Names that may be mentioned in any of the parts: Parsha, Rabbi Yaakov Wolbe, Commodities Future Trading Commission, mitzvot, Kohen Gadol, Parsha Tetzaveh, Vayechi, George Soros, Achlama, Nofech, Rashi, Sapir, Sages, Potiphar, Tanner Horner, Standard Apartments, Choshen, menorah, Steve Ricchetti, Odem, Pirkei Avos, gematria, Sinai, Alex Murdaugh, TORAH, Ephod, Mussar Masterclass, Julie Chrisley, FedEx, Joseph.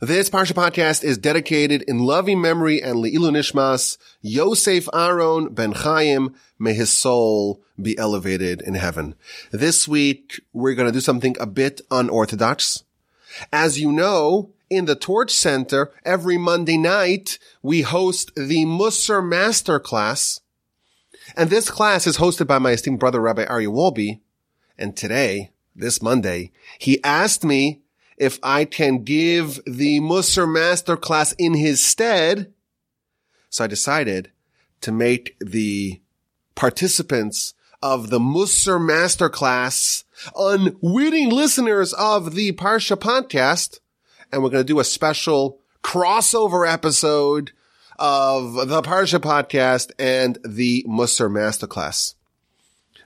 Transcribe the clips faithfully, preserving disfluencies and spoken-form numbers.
This Parsha podcast is dedicated in loving memory and leilui nishmas, Yosef Aharon ben Chaim. May his soul be elevated in heaven. This week, we're going to do something a bit unorthodox. As you know, in the TORCH Centre, every Monday night, we host the Mussar Masterclass. And this class is hosted by my esteemed brother, Rabbi Ari Wolbe. And today, this Monday, he asked me if I can give the Mussar Masterclass in his stead. So I decided to make the participants of the Mussar Masterclass unwitting listeners of the Parsha podcast. And we're going to do a special crossover episode of the Parsha podcast and the Mussar Masterclass.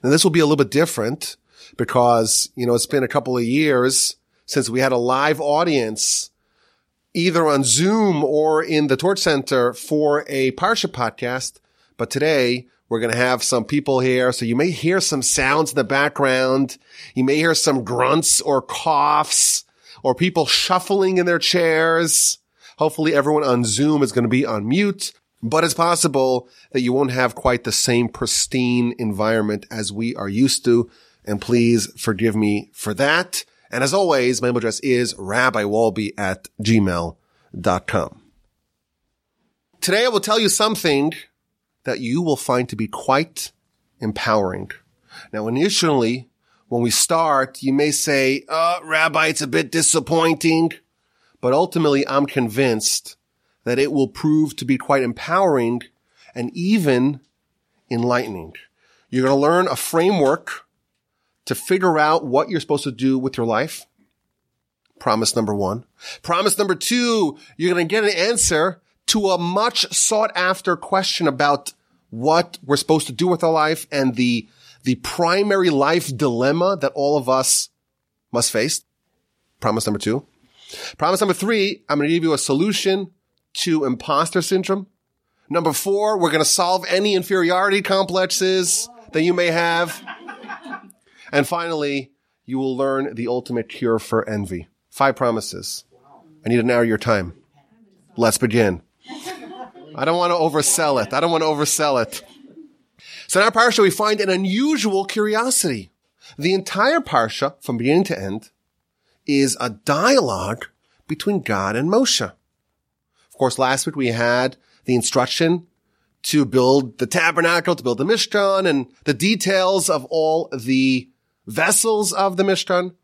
And this will be a little bit different because, you know, it's been a couple of years since we had a live audience either on Zoom or in the TORCH Centre for a Parsha podcast. But today we're going to have some people here. So you may hear some sounds in the background. You may hear some grunts or coughs or people shuffling in their chairs. Hopefully everyone on Zoom is going to be on mute, but it's possible that you won't have quite the same pristine environment as we are used to, and please forgive me for that. And as always, my email address is rabbiwolbe at gmail dot com. Today I will tell you something that you will find to be quite empowering. Now, initially, when we start, you may say, oh, Rabbi, it's a bit disappointing. But ultimately, I'm convinced that it will prove to be quite empowering and even enlightening. You're going to learn a framework to figure out what you're supposed to do with your life. Promise number one. Promise number two, you're going to get an answer to a much sought after question about what we're supposed to do with our life and the, the primary life dilemma that all of us must face. Promise number two. Promise number three, I'm going to give you a solution to imposter syndrome. Number four, we're going to solve any inferiority complexes that you may have. And finally, you will learn the ultimate cure for envy. Five promises. I need an hour of your time. Let's begin. I don't want to oversell it. I don't want to oversell it. So in our Parsha, we find an unusual curiosity. The entire Parsha, from beginning to end, is a dialogue between God and Moshe. Of course, last week we had the instruction to build the tabernacle, to build the Mishkan, and the details of all the vessels of the Mishkan.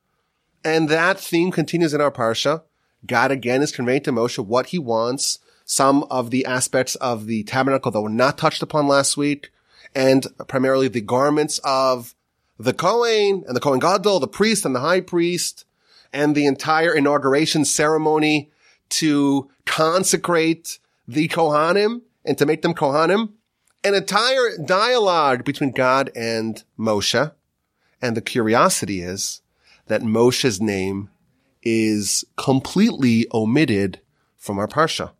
And that theme continues in our Parsha. God again is conveying to Moshe what he wants, some of the aspects of the tabernacle that were not touched upon last week, and primarily the garments of the Kohen and the Kohen Gadol, the priest and the high priest, and the entire inauguration ceremony to consecrate the Kohanim and to make them Kohanim. An entire dialogue between God and Moshe. And the curiosity is that Moshe's name is completely omitted from our Parsha.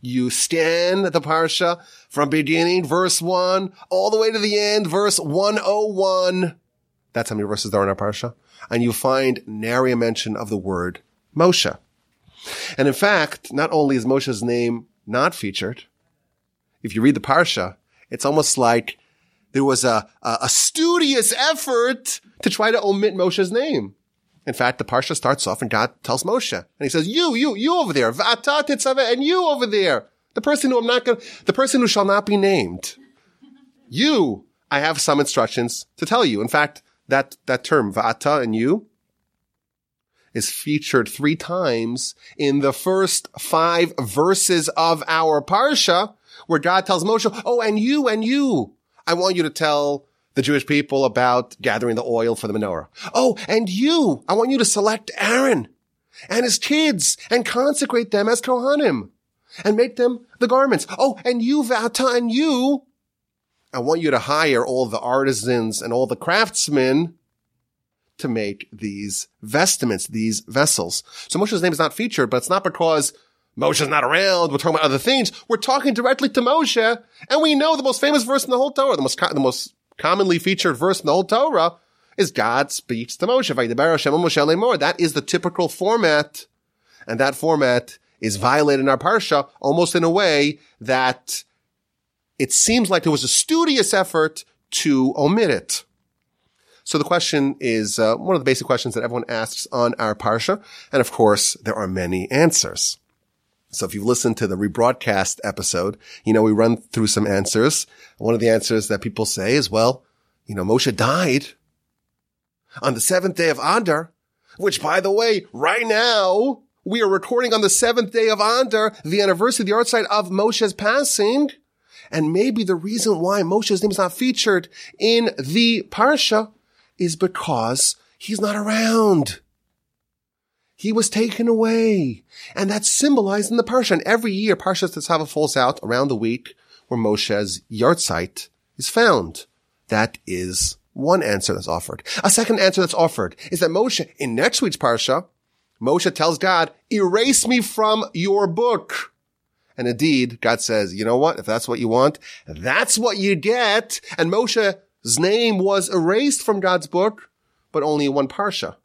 You scan the Parsha from beginning, verse one, all the way to the end, verse one oh one. That's how many verses there are in our Parsha. And you find nary a mention of the word Moshe. And in fact, not only is Moshe's name not featured, if you read the Parsha, it's almost like there was a, a, a studious effort to try to omit Moshe's name. In fact, the Parsha starts off and God tells Moshe. And he says, you, you, you over there, v'ata tetzaveh, and you over there, the person who I'm not going to, the person who shall not be named. You, I have some instructions to tell you. In fact, that, that term, v'ata and you, is featured three times in the first five verses of our Parsha, where God tells Moshe, oh, and you, and you, I want you to tell the Jewish people about gathering the oil for the menorah. Oh, and you, I want you to select Aaron and his kids and consecrate them as Kohanim and make them the garments. Oh, and you, Vata, and you, I want you to hire all the artisans and all the craftsmen to make these vestments, these vessels. So Moshe's name is not featured, but it's not because Moshe's not around. We're talking about other things. We're talking directly to Moshe, and we know the most famous verse in the whole Torah, the most co- the most commonly featured verse in the whole Torah, is God speaks to Moshe. That is the typical format, and that format is violated in our Parsha almost in a way that it seems like there was a studious effort to omit it. So the question is uh, one of the basic questions that everyone asks on our Parsha. And of course, there are many answers. So if you've listened to the rebroadcast episode, you know, we run through some answers. One of the answers that people say is, well, you know, Moshe died on the seventh day of Adar, which, by the way, right now, we are recording on the seventh day of Adar, the anniversary, the yahrzeit of Moshe's passing. And maybe the reason why Moshe's name is not featured in the Parsha is because he's not around. He was taken away. And that's symbolized in the Parsha. And every year, Parsha Tetzaveh falls out around the week where Moshe's yahrzeit is found. That is one answer that's offered. A second answer that's offered is that Moshe, in next week's Parsha, Moshe tells God, erase me from your book. And indeed, God says, you know what? If that's what you want, that's what you get. And Moshe's name was erased from God's book, but only in one Parsha.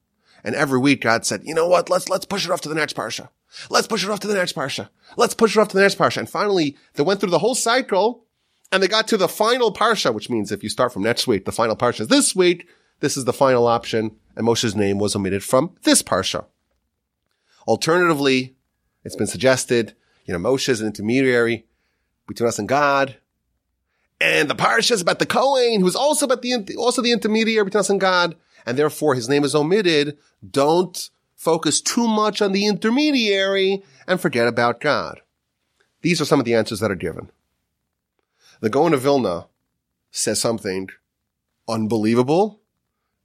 And every week God said, you know what? Let's, let's push it off to the next Parsha. Let's push it off to the next Parsha. Let's push it off to the next Parsha. And finally, they went through the whole cycle and they got to the final Parsha, which means if you start from next week, the final Parsha is this week. This is the final option. And Moshe's name was omitted from this Parsha. Alternatively, it's been suggested, you know, Moshe is an intermediary between us and God. And the Parsha is about the Kohen, who's also about the, also the intermediary between us and God. And therefore, his name is omitted. Don't focus too much on the intermediary and forget about God. These are some of the answers that are given. The Gaon of Vilna says something unbelievable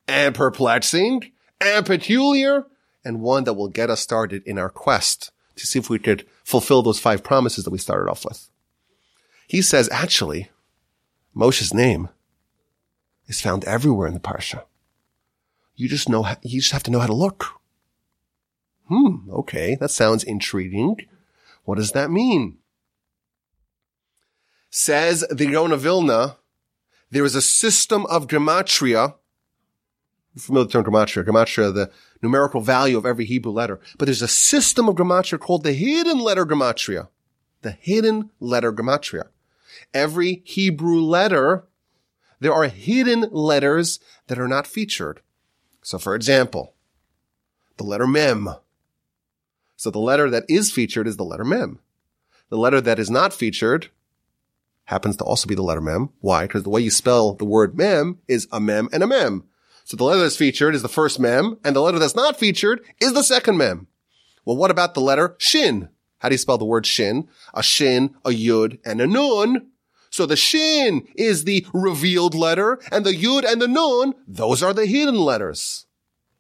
and perplexing and peculiar, and one that will get us started in our quest to see if we could fulfill those five promises that we started off with. He says, actually, Moshe's name is found everywhere in the Parsha. You just know, you just have to know how to look. Hmm, okay, that sounds intriguing. What does that mean? Says the Gaon of Vilna, there is a system of gematria. You're familiar with the term gematria. Gematria, the numerical value of every Hebrew letter. But there's a system of gematria called the hidden letter gematria. The hidden letter gematria. Every Hebrew letter, there are hidden letters that are not featured. So for example, the letter mem. So the letter that is featured is the letter mem. The letter that is not featured happens to also be the letter mem. Why? Because the way you spell the word mem is a mem and a mem. So the letter that's featured is the first mem, and the letter that's not featured is the second mem. Well, what about the letter shin? How do you spell the word shin? A shin, a yud, and a nun. So the shin is the revealed letter, and the yud and the nun, those are the hidden letters.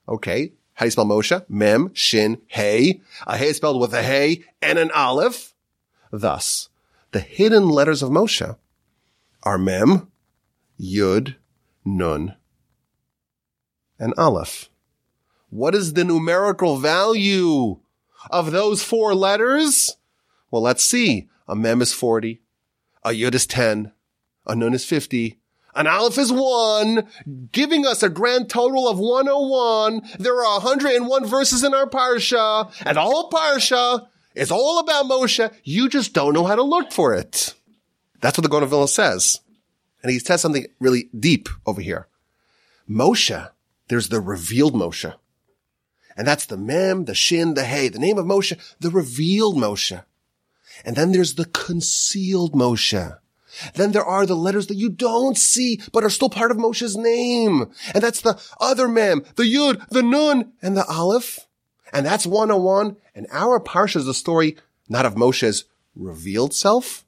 Okay, how do you spell Moshe? Mem, shin, hey. A hey is spelled with a hey and an aleph. Thus, the hidden letters of Moshe are mem, yud, nun, and aleph. What is the numerical value of those four letters? Well, let's see. A mem is forty. A yud is ten. A nun is fifty. An aleph is one, giving us a grand total of one hundred one. There are one hundred one verses in our Parsha, and the whole Parsha is all about Moshe. You just don't know how to look for it. That's what the Gaon of Vilna says. And he says something really deep over here. Moshe, there's the revealed Moshe. And that's the mem, the shin, the hey, the name of Moshe, the revealed Moshe. And then there's the concealed Moshe. Then there are the letters that you don't see, but are still part of Moshe's name. And that's the other mem, the yud, the nun, and the aleph. And that's one hundred one. And our Parsha is the story not of Moshe's revealed self,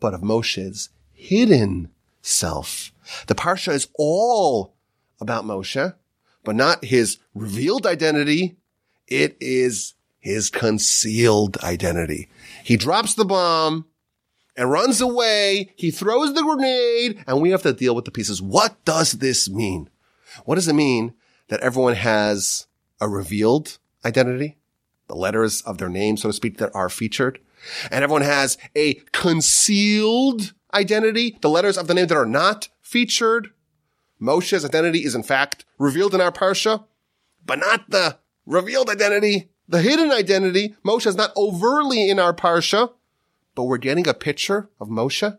but of Moshe's hidden self. The Parsha is all about Moshe, but not his revealed identity. It is his concealed identity. He drops the bomb and runs away. He throws the grenade, and we have to deal with the pieces. What does this mean? What does it mean that everyone has a revealed identity? The letters of their name, so to speak, that are featured. And everyone has a concealed identity, the letters of the name that are not featured. Moshe's identity is, in fact, revealed in our Parsha, but not the revealed identity the hidden identity. Moshe is not overtly in our parsha, but we're getting a picture of Moshe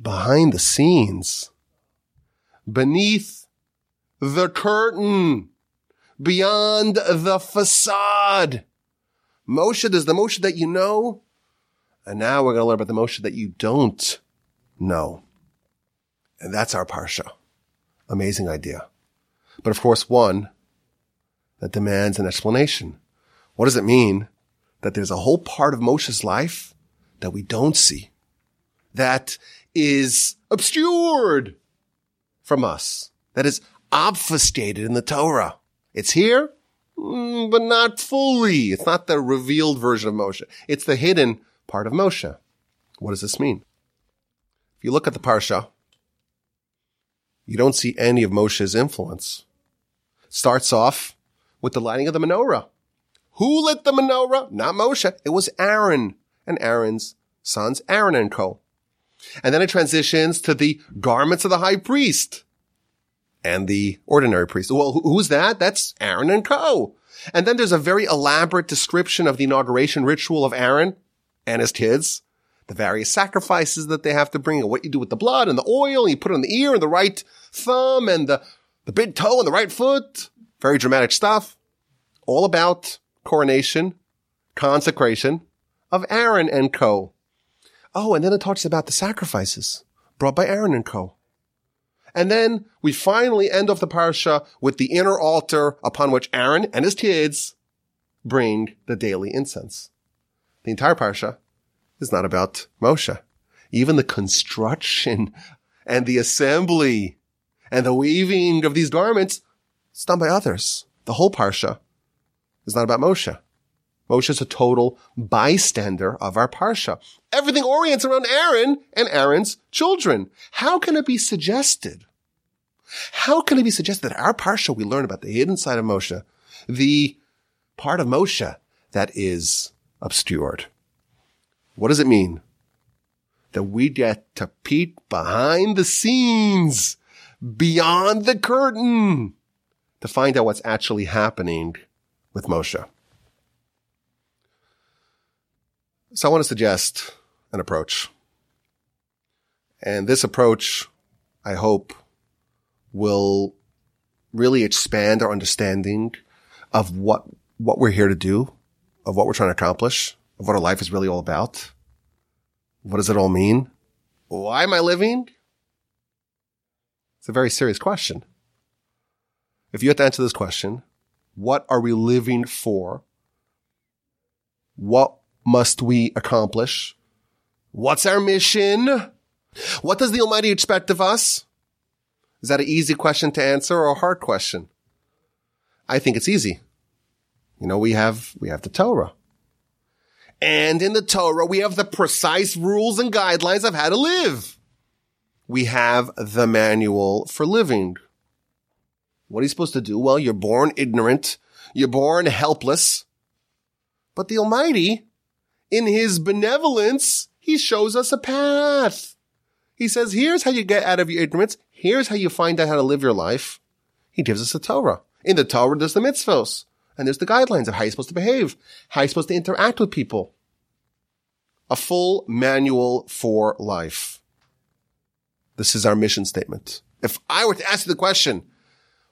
behind the scenes, beneath the curtain, beyond the facade. Moshe, there's the Moshe that you know, and now we're going to learn about the Moshe that you don't know. And that's our Parsha. Amazing idea. But of course, one that demands an explanation. What does it mean that there's a whole part of Moshe's life that we don't see, that is obscured from us, that is obfuscated in the Torah? It's here, but not fully. It's not the revealed version of Moshe. It's the hidden part of Moshe. What does this mean? If you look at the Parsha, you don't see any of Moshe's influence. It starts off with the lighting of the menorah. Who lit the menorah? Not Moshe. It was Aaron and Aaron's sons, Aaron and co. And then it transitions to the garments of the high priest and the ordinary priest. Well, who's that? That's Aaron and co. And then there's a very elaborate description of the inauguration ritual of Aaron and his kids, the various sacrifices that they have to bring, and what you do with the blood and the oil, and you put it on the ear and the right thumb and the, the big toe and the right foot. Very dramatic stuff. All about coronation, consecration of Aaron and co. Oh, and then it talks about the sacrifices brought by Aaron and co. And then we finally end off the parsha with the inner altar upon which Aaron and his kids bring the daily incense. The entire parsha is not about Moshe. Even the construction and the assembly and the weaving of these garments is done by others. The whole parsha is not about Moshe. Moshe is a total bystander of our parsha. Everything orients around Aaron and Aaron's children. How can it be suggested? How can it be suggested that our parsha, we learn about the hidden side of Moshe, the part of Moshe that is obscured? What does it mean that we get to peek behind the scenes, beyond the curtain, to find out what's actually happening with Moshe? So I want to suggest an approach. And this approach, I hope, will really expand our understanding of what, what we're here to do, of what we're trying to accomplish, of what our life is really all about. What does it all mean? Why am I living? It's a very serious question. If you had to answer this question, what are we living for? What must we accomplish? What's our mission? What does the Almighty expect of us? Is that an easy question to answer or a hard question? I think it's easy. You know, we have, we have the Torah. And in the Torah, we have the precise rules and guidelines of how to live. We have the manual for living. What are you supposed to do? Well, you're born ignorant. You're born helpless. But the Almighty, in his benevolence, he shows us a path. He says, here's how you get out of your ignorance. Here's how you find out how to live your life. He gives us the Torah. In the Torah, there's the mitzvot. And there's the guidelines of how you're supposed to behave, how you're supposed to interact with people. A full manual for life. This is our mission statement. If I were to ask you the question,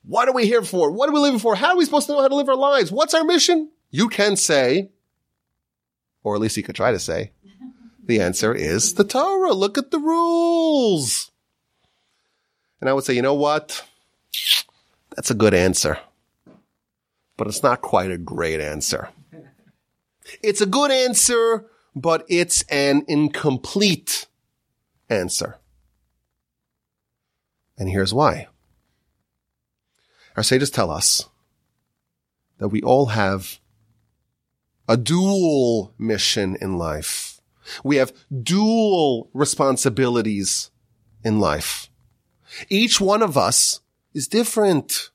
what are we here for? What are we living for? How are we supposed to know how to live our lives? What's our mission? You can say, or at least you could try to say, the answer is the Torah. Look at the rules. And I would say, you know what? That's a good answer. But it's not quite a great answer. It's a good answer, but it's an incomplete answer. And here's why. Our sages tell us that we all have a dual mission in life. We have dual responsibilities in life. Each one of us is different.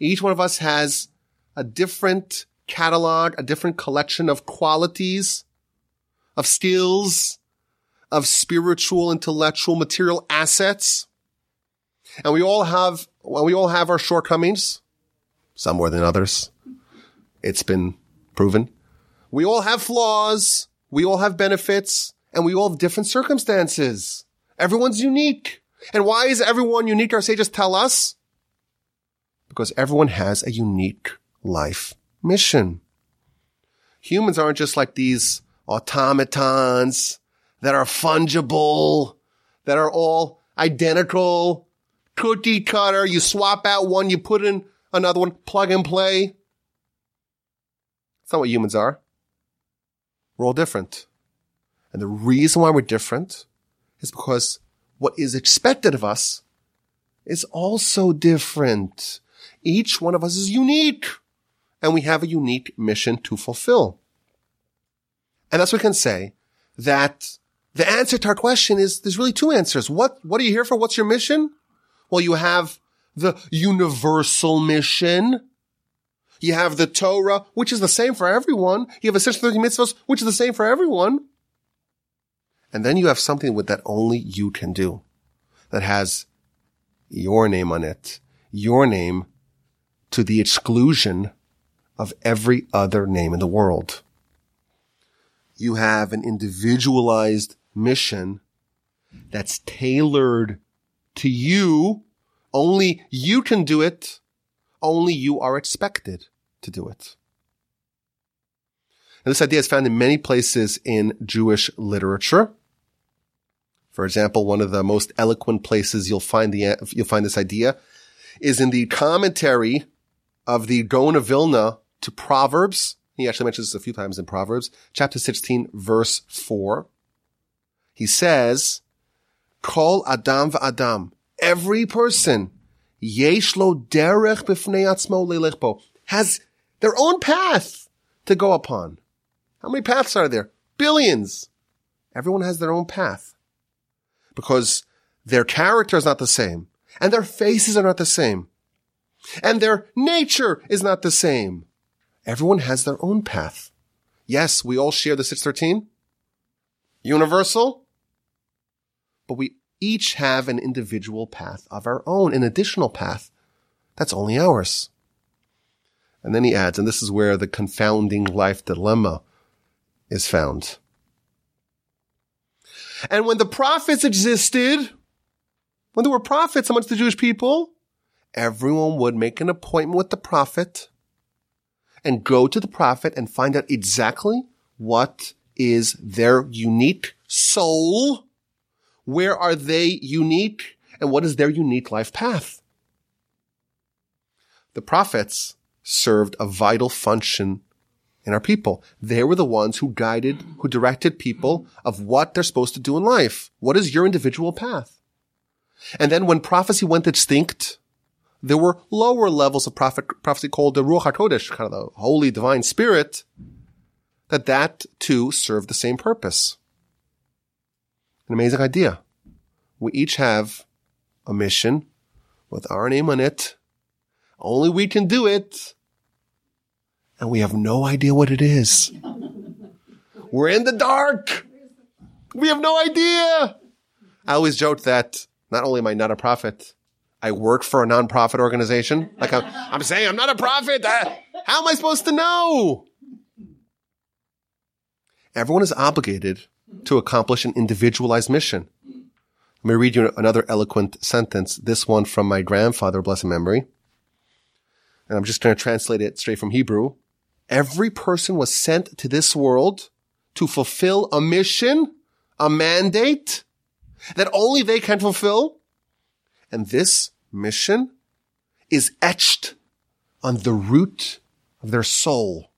Each one of us has a different catalog, a different collection of qualities, of skills, of spiritual, intellectual, material assets. And we all have, well, we all have our shortcomings, some more than others. It's been proven. We all have flaws. We all have benefits. And we all have different circumstances. Everyone's unique. And why is everyone unique? Our sages tell us. Because everyone has a unique life mission. Humans aren't just like these automatons that are fungible, that are all identical, cookie cutter. You swap out one, you put in another one, plug and play. That's not what humans are. We're all different. And the reason why we're different is because what is expected of us is also different. Each one of us is unique, and we have a unique mission to fulfill. And that's what we can say, that the answer to our question is, there's really two answers. What, what are you here for? What's your mission? Well, you have the universal mission. You have the Torah, which is the same for everyone. You have essentially thirty mitzvot, which is the same for everyone. And then you have something with that only you can do, that has your name on it, your name to the exclusion of every other name in the world. You have an individualized mission that's tailored to you. Only you can do it. Only you are expected to do it. And this idea is found in many places in Jewish literature. For example, one of the most eloquent places you'll find the you'll find this idea is in the commentary of the Gaon of Vilna to Proverbs. He actually mentions this a few times in Proverbs, chapter sixteen, verse four. He says, "Kol Adam v'Adam," every person, "Yesh lo derech b'fnei atzmo leilech bo," has their own path to go upon. How many paths are there? Billions. Everyone has their own path, because their character is not the same, and their faces are not the same, and their nature is not the same. Everyone has their own path. Yes, we all share the six thirteen, universal, but we each have an individual path of our own, an additional path that's only ours. And then he adds, and this is where the confounding life dilemma is found. And when the prophets existed, when there were prophets amongst the Jewish people, everyone would make an appointment with the prophet and go to the prophet and find out exactly what is their unique soul, where are they unique, and what is their unique life path. The prophets served a vital function in our people. They were the ones who guided, who directed people of what they're supposed to do in life. What is your individual path? And then when prophecy went extinct, there were lower levels of prophet, prophecy called the Ruach HaKodesh, kind of the Holy Divine Spirit, that that too served the same purpose. An amazing idea. We each have a mission with our name on it. Only we can do it. And we have no idea what it is. We're in the dark. We have no idea. I always joke that not only am I not a prophet, I work for a nonprofit organization. Like I'm, I'm saying, I'm not a prophet. I, how am I supposed to know? Everyone is obligated to accomplish an individualized mission. Let me read you another eloquent sentence, this one from my grandfather, blessed memory. And I'm just going to translate it straight from Hebrew. Every person was sent to this world to fulfill a mission, a mandate that only they can fulfill. And this mission is etched on the root of their soul.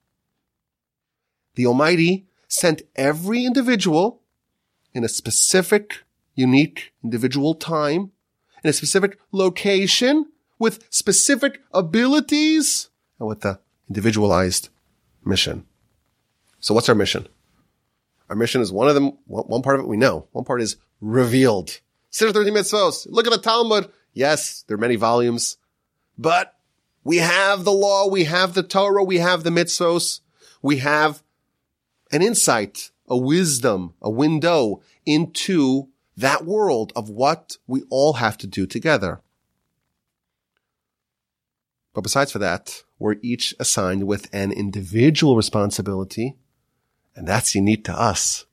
The Almighty sent every individual in a specific, unique, individual time, in a specific location, with specific abilities, and with the individualized mission. So what's our mission? Our mission is one of them, one part of it we know. One part is revealed. Sinner thirteen mitzvot. Look at the Talmud. Yes, there are many volumes. But we have the law. We have the Torah. We have the mitzvot. We have an insight, a wisdom, a window into that world of what we all have to do together. But besides for that, we're each assigned with an individual responsibility, and that's unique to us.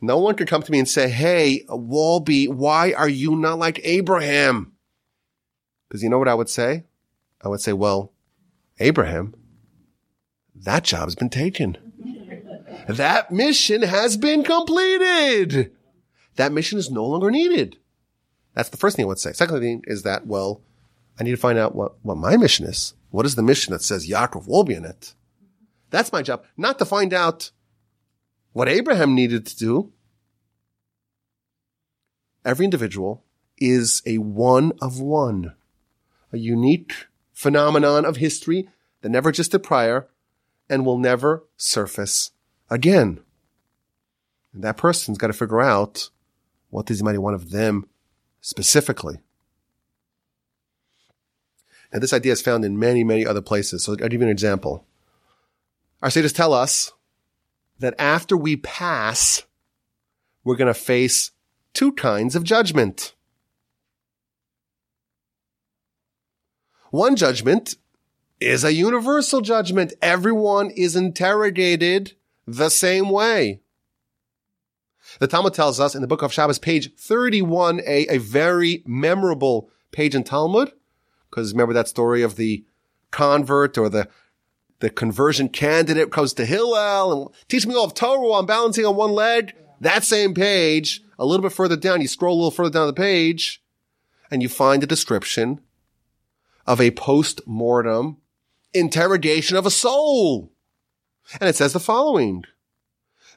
No one can come to me and say, hey, Wolbe, why are you not like Abraham? Because you know what I would say? I would say, well, Abraham, that job's been taken. That mission has been completed. That mission is no longer needed. That's the first thing I would say. Second thing is that, well, I need to find out what, what my mission is. What is the mission that says Yaakov Wolbe in it? That's my job, not to find out what Abraham needed to do. Every individual is a one of one, a unique phenomenon of history that never existed prior and will never surface again. And that person's got to figure out what does he might want of them specifically. And this idea is found in many, many other places. So I'll give you an example. Our sages tell us that after we pass, we're going to face two kinds of judgment. One judgment is a universal judgment. Everyone is interrogated the same way. The Talmud tells us in the book of Shabbos, page thirty-one a, a very memorable page in Talmud, because remember that story of the convert or the the conversion candidate comes to Hillel and teach me all of Torah, I'm balancing on one leg. That same page, a little bit further down, you scroll a little further down the page, and you find a description of a post-mortem interrogation of a soul. And it says the following.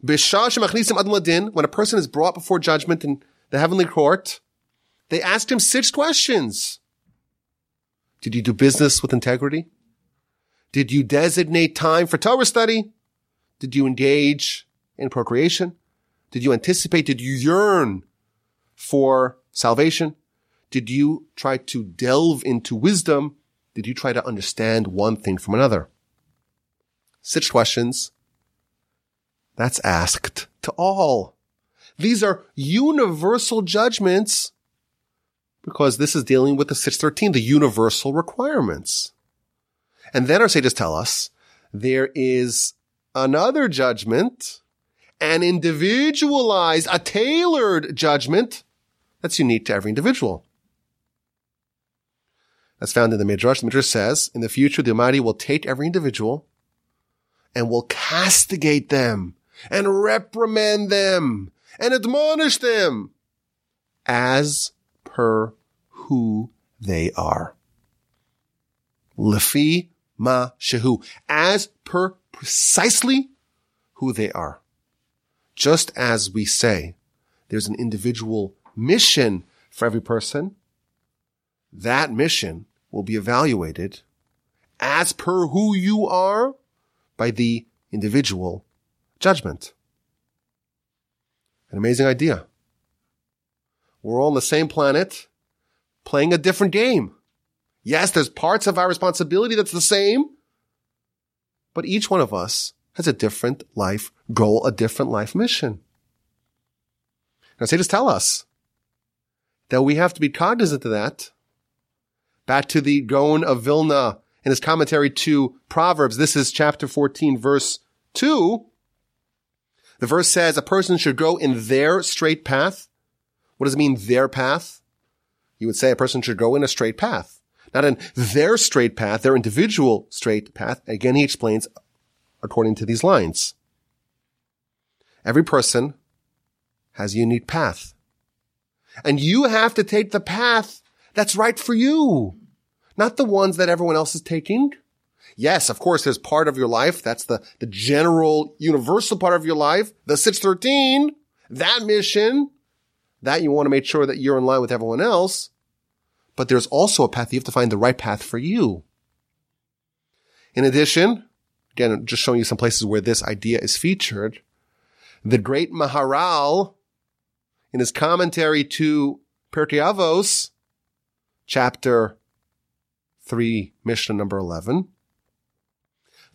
When a person is brought before judgment in the heavenly court, they ask him six questions. Did you do business with integrity? Did you designate time for Torah study? Did you engage in procreation? Did you anticipate? Did you yearn for salvation? Did you try to delve into wisdom? Did you try to understand one thing from another? Such questions, that's asked to all. These are universal judgments because this is dealing with the six thirteen, the universal requirements. And then our sages tell us there is another judgment, an individualized, a tailored judgment that's unique to every individual. That's found in the Midrash. The Midrash says, in the future, the Almighty will take every individual and will castigate them and reprimand them and admonish them as per who they are. Lefi ma shehu, as per precisely who they are. Just as we say, there's an individual mission for every person. That mission will be evaluated as per who you are by the individual judgment. An amazing idea. We're all on the same planet playing a different game. Yes, there's parts of our responsibility that's the same, but each one of us has a different life goal, a different life mission. Now, sages tell us that we have to be cognizant of that. Back to the Gaon of Vilna in his commentary to Proverbs. This is chapter fourteen, verse two. The verse says, a person should go in their straight path. What does it mean, their path? You would say a person should go in a straight path. Not in their straight path, their individual straight path. Again, he explains according to these lines. Every person has a unique path. And you have to take the path that's right for you, not the ones that everyone else is taking. Yes, of course, there's part of your life. That's the, the general universal part of your life. The six thirteen, that mission, that you want to make sure that you're in line with everyone else. But there's also a path. You have to find the right path for you. In addition, again, I'm just showing you some places where this idea is featured. The great Maharal, in his commentary to Pirkei Avos, chapter three, Mishnah number eleven,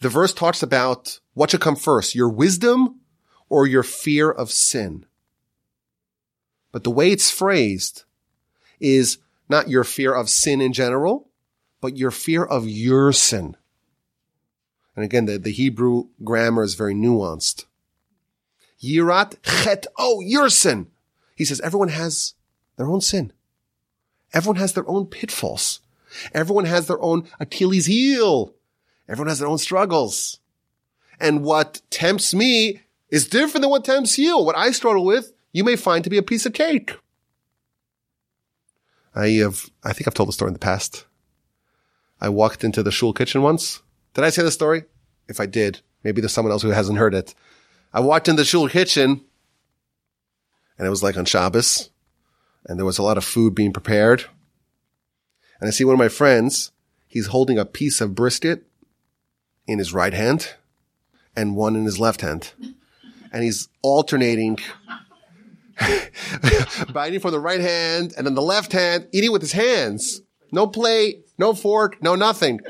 the verse talks about what should come first, your wisdom or your fear of sin. But the way it's phrased is not your fear of sin in general, but your fear of your sin. And again, the, the Hebrew grammar is very nuanced. Yirat chet, oh, your sin. He says everyone has their own sin. Everyone has their own pitfalls. Everyone has their own Achilles heel. Everyone has their own struggles. And what tempts me is different than what tempts you. What I struggle with, you may find to be a piece of cake. I have, I think I've told the story in the past. I walked into the shul kitchen once. Did I say the story? If I did, maybe there's someone else who hasn't heard it. I walked into the shul kitchen and it was like on Shabbos and there was a lot of food being prepared. And I see one of my friends, he's holding a piece of brisket in his right hand and one in his left hand. And he's alternating, biting from the right hand and then the left hand, eating with his hands. No plate, no fork, no nothing.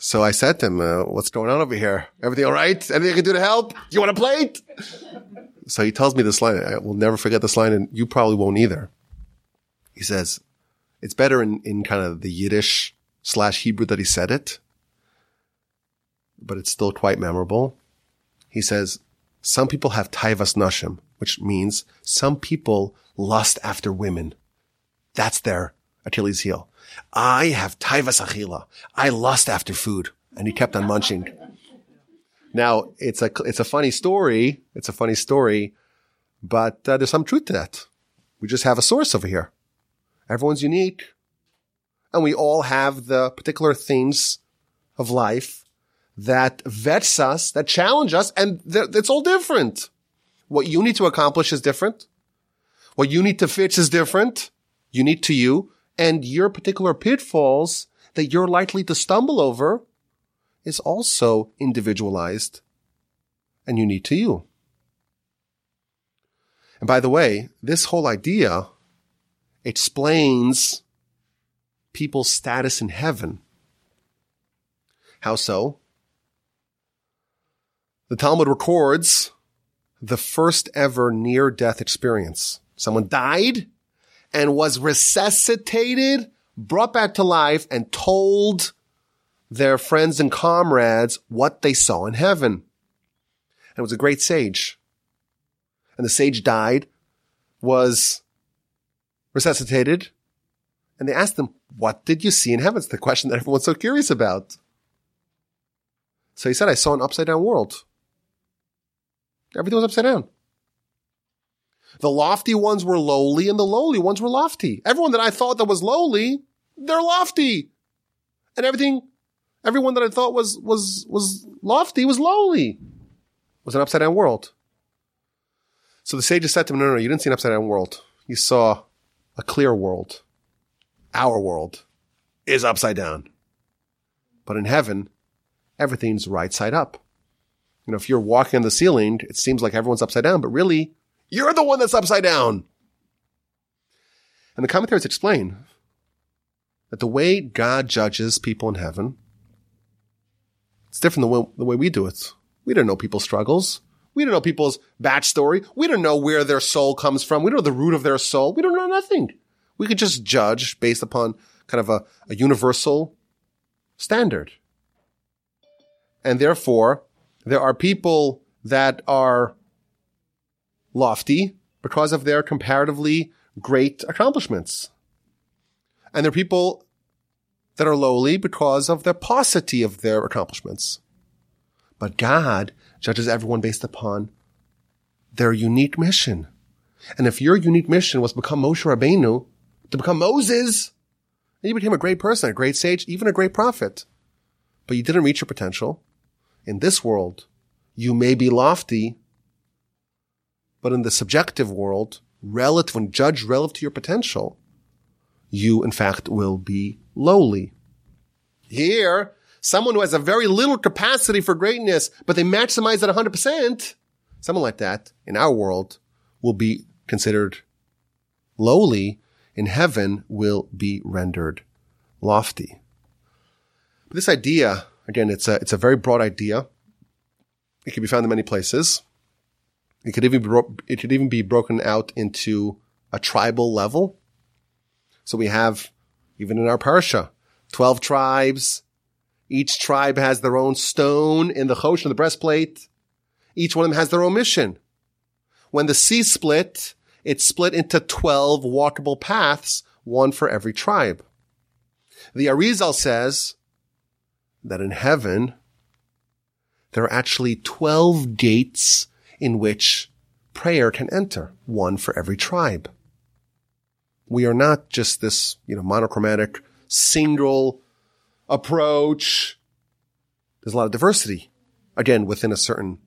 So I said to him, uh, what's going on over here? Everything all right? Anything I can do to help? You want a plate? So he tells me this line. I will never forget this line, and you probably won't either. He says, it's better in, in kind of the Yiddish slash Hebrew that he said it, but it's still quite memorable. He says, some people have taivas nashim, which means some people lust after women. That's their Achilles heel. I have taivas achila. I lust after food. And he kept on munching. Now, it's a, it's a funny story. It's a funny story, but uh, there's some truth to that. We just have a source over here. Everyone's unique. And we all have the particular things of life that vex us, that challenge us, and th- it's all different. What you need to accomplish is different. What you need to fix is different. Unique to you. And your particular pitfalls that you're likely to stumble over is also individualized and unique to you. And by the way, this whole idea explains people's status in heaven. How so? The Talmud records the first ever near-death experience. Someone died and was resuscitated, brought back to life, and told their friends and comrades what they saw in heaven. And it was a great sage. And the sage died, was resuscitated, and they asked them, what did you see in heaven? It's the question that everyone's so curious about. So he said, I saw an upside-down world. Everything was upside down. The lofty ones were lowly and the lowly ones were lofty. Everyone that I thought that was lowly, they're lofty. And everything, everyone that I thought was, was, was lofty was lowly. It was an upside down world. So the sages said to him, no, no, no, you didn't see an upside down world. You saw a clear world. Our world is upside down. But in heaven, everything's right side up. You know, if you're walking on the ceiling, it seems like everyone's upside down, but really, you're the one that's upside down. And the commentaries explain that the way God judges people in heaven, it's different than the way, the way we do it. We don't know people's struggles. We don't know people's backstory. We don't know where their soul comes from. We don't know the root of their soul. We don't know nothing. We could just judge based upon kind of a, a universal standard. And therefore, there are people that are lofty because of their comparatively great accomplishments. And there are people that are lowly because of the paucity of their accomplishments. But God judges everyone based upon their unique mission. And if your unique mission was become Moshe Rabbeinu, to become Moses, then you became a great person, a great sage, even a great prophet. But you didn't reach your potential. In this world, you may be lofty, but in the subjective world, relative, when judged relative to your potential, you, in fact, will be lowly. Here, someone who has a very little capacity for greatness, but they maximize at one hundred percent, someone like that, in our world, will be considered lowly. In heaven, will be rendered lofty. But this idea, again, it's a, it's a very broad idea. It can be found in many places. It could even be bro- it could even be broken out into a tribal level. So we have even in our Parsha. Twelve tribes. Each tribe has their own stone in the Choshen, the breastplate. Each one of them has their own mission. When the sea split, it split into twelve walkable paths, one for every tribe. The Arizal says that in heaven, there are actually twelve gates in which prayer can enter, one for every tribe. We are not just this, you know, monochromatic, single approach. There's a lot of diversity, again, within a certain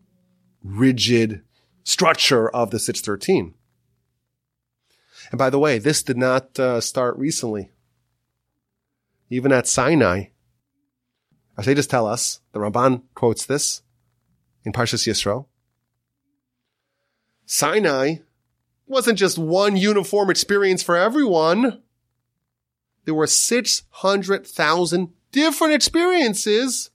rigid structure of the six thirteen. And by the way, this did not uh, start recently. Even at Sinai, as they just tell us, the Ramban quotes this in Parshas Yisro. Sinai wasn't just one uniform experience for everyone. There were six hundred thousand different experiences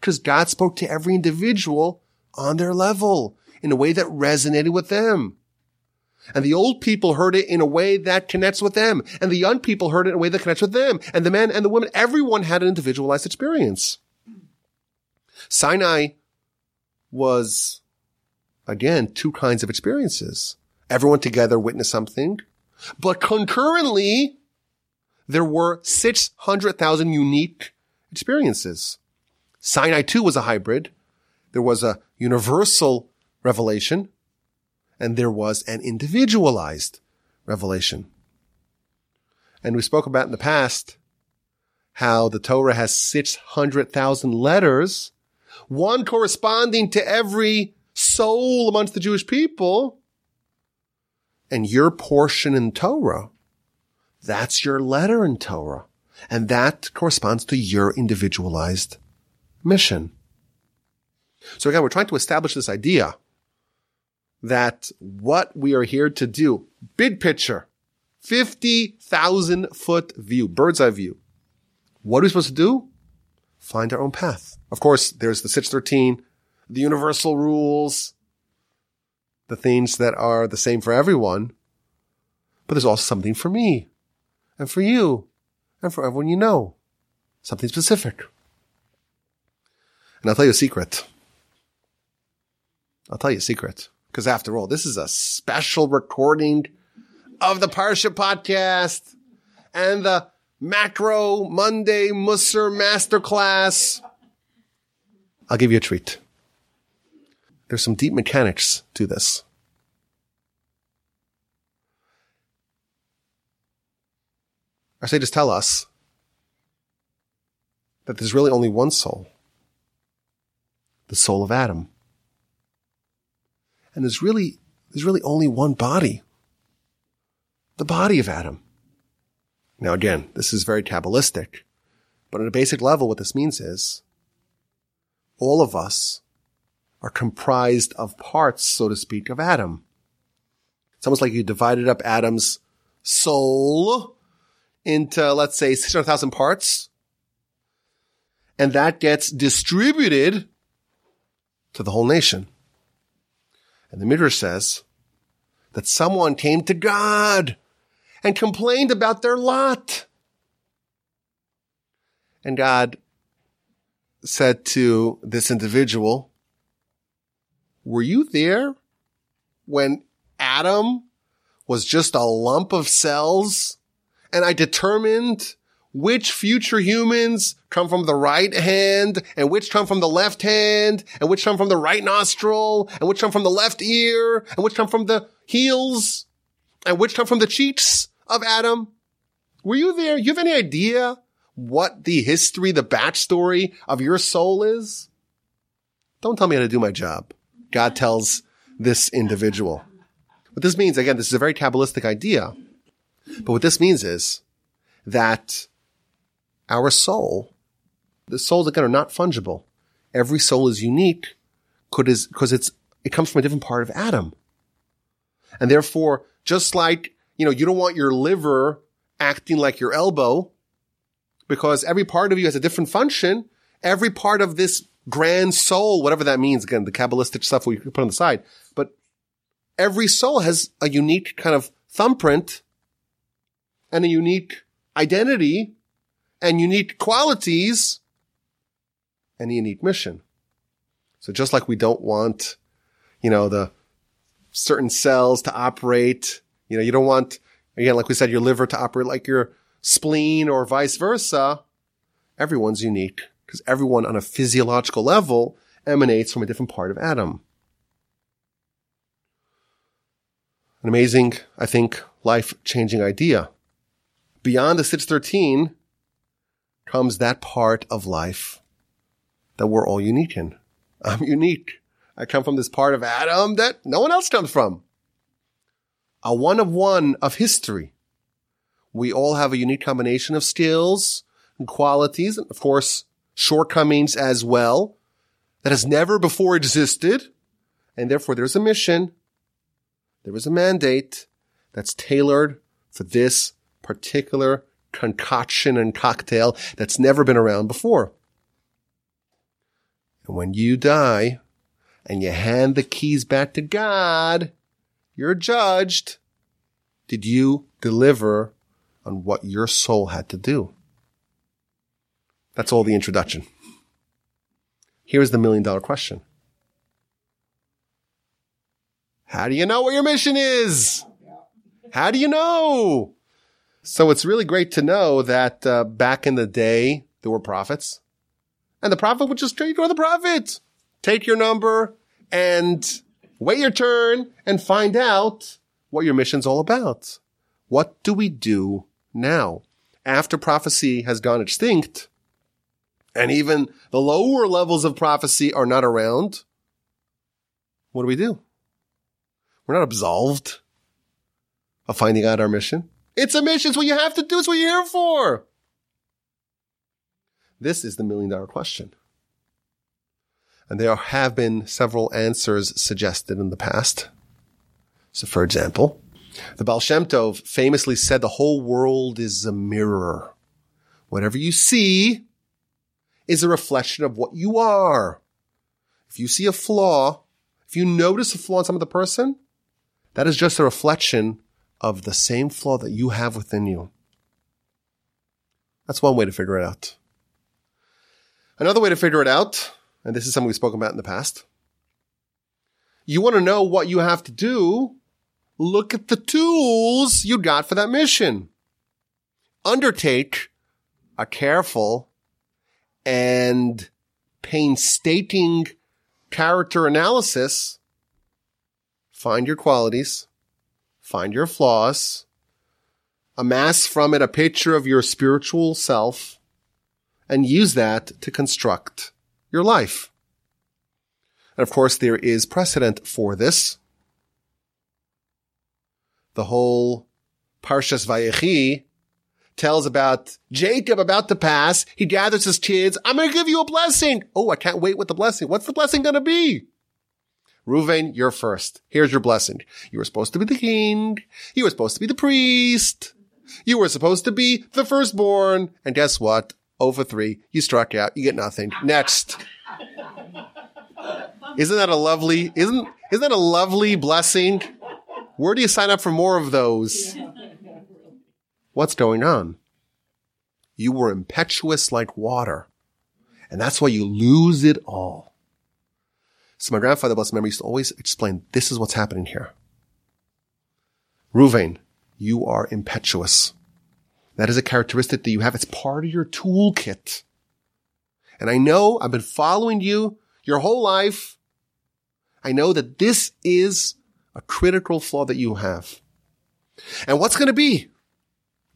because God spoke to every individual on their level in a way that resonated with them. And the old people heard it in a way that connects with them. And the young people heard it in a way that connects with them. And the men and the women, everyone had an individualized experience. Sinai was, again, two kinds of experiences. Everyone together witnessed something. But concurrently, there were six hundred thousand unique experiences. Sinai, too, was a hybrid. There was a universal revelation. And there was an individualized revelation. And we spoke about in the past how the Torah has six hundred thousand letters, one corresponding to every soul amongst the Jewish people. And your portion in Torah, that's your letter in Torah. And that corresponds to your individualized mission. So again, we're trying to establish this idea that what we are here to do, big picture, fifty thousand foot view, bird's eye view. What are we supposed to do? Find our own path. Of course, there's the six thirteen, the universal rules, the things that are the same for everyone. But there's also something for me and for you and for everyone you know, something specific. And I'll tell you a secret. I'll tell you a secret. Because after all, this is a special recording of the Parsha podcast and the Macro Monday Mussar Masterclass. I'll give you a treat. There's some deep mechanics to this. Our sages tell us that there's really only one soul, the soul of Adam. And there's really, there's really only one body, the body of Adam. Now, again, this is very Kabbalistic, but on a basic level, what this means is all of us are comprised of parts, so to speak, of Adam. It's almost like you divided up Adam's soul into, let's say, six hundred thousand parts, and that gets distributed to the whole nation. And the Midrash says that someone came to God and complained about their lot. And God said to this individual, were you there when Adam was just a lump of cells and I determined which future humans come from the right hand and which come from the left hand and which come from the right nostril and which come from the left ear and which come from the heels and which come from the cheeks of Adam? Were you there? You have any idea what the history, the backstory of your soul is? Don't tell me how to do my job, God tells this individual. What this means, again, this is a very Kabbalistic idea, but what this means is that our soul, the souls again are not fungible. Every soul is unique because it's it comes from a different part of Adam. And therefore, just like, you know, you don't want your liver acting like your elbow because every part of you has a different function. Every part of this grand soul, whatever that means, again, the Kabbalistic stuff we put on the side, but every soul has a unique kind of thumbprint and a unique identity and unique qualities and a unique mission. So just like we don't want, you know, the certain cells to operate, you know, you don't want, again, like we said, your liver to operate like your spleen or vice versa. Everyone's unique because everyone on a physiological level emanates from a different part of Adam. An amazing, I think, life-changing idea. Beyond the six thirteen comes that part of life that we're all unique in. I'm unique. I come from this part of Adam that no one else comes from. A one-of-one of history. We all have a unique combination of skills and qualities, and of course, shortcomings as well, that has never before existed, and therefore there's a mission, there is a mandate that's tailored for this particular concoction and cocktail that's never been around before. And when you die and you hand the keys back to God, you're judged. Did you deliver on what your soul had to do? That's all the introduction. Here's the million dollar question. How do you know what your mission is? How do you know? So it's really great to know that uh, back in the day, there were prophets. And the prophet would just take you to the prophet. Take your number and wait your turn and find out what your mission's all about. What do we do now? After prophecy has gone extinct, and even the lower levels of prophecy are not around, what do we do? We're not absolved of finding out our mission. It's a mission. It's what you have to do. It's what you're here for. This is the million-dollar question. And there have been several answers suggested in the past. So, for example, the Baal Shem Tov famously said the whole world is a mirror. Whatever you see is a reflection of what you are. If you see a flaw, if you notice a flaw in some other person, that is just a reflection of the same flaw that you have within you. That's one way to figure it out. Another way to figure it out, and this is something we've spoken about in the past, you want to know what you have to do, look at the tools you got for that mission. Undertake a careful and painstaking character analysis. Find your qualities, find your flaws, amass from it a picture of your spiritual self, and use that to construct your life. And of course, there is precedent for this. The whole Parshas Vayechi tells about Jacob about to pass. He gathers his kids. I'm going to give you a blessing. Oh, I can't wait with the blessing. What's the blessing going to be? Reuven, you're first. Here's your blessing. You were supposed to be the king. You were supposed to be the priest. You were supposed to be the firstborn. And guess what? oh for three. You struck out. You get nothing. Next. Isn't that a lovely, isn't, isn't that a lovely blessing? Where do you sign up for more of those? What's going on? You were impetuous like water. And that's why you lose it all. So my grandfather, bless his memory, used to always explain, this is what's happening here. Reuven, you are impetuous. That is a characteristic that you have. It's part of your toolkit. And I know I've been following you your whole life. I know that this is a critical flaw that you have. And what's going to be?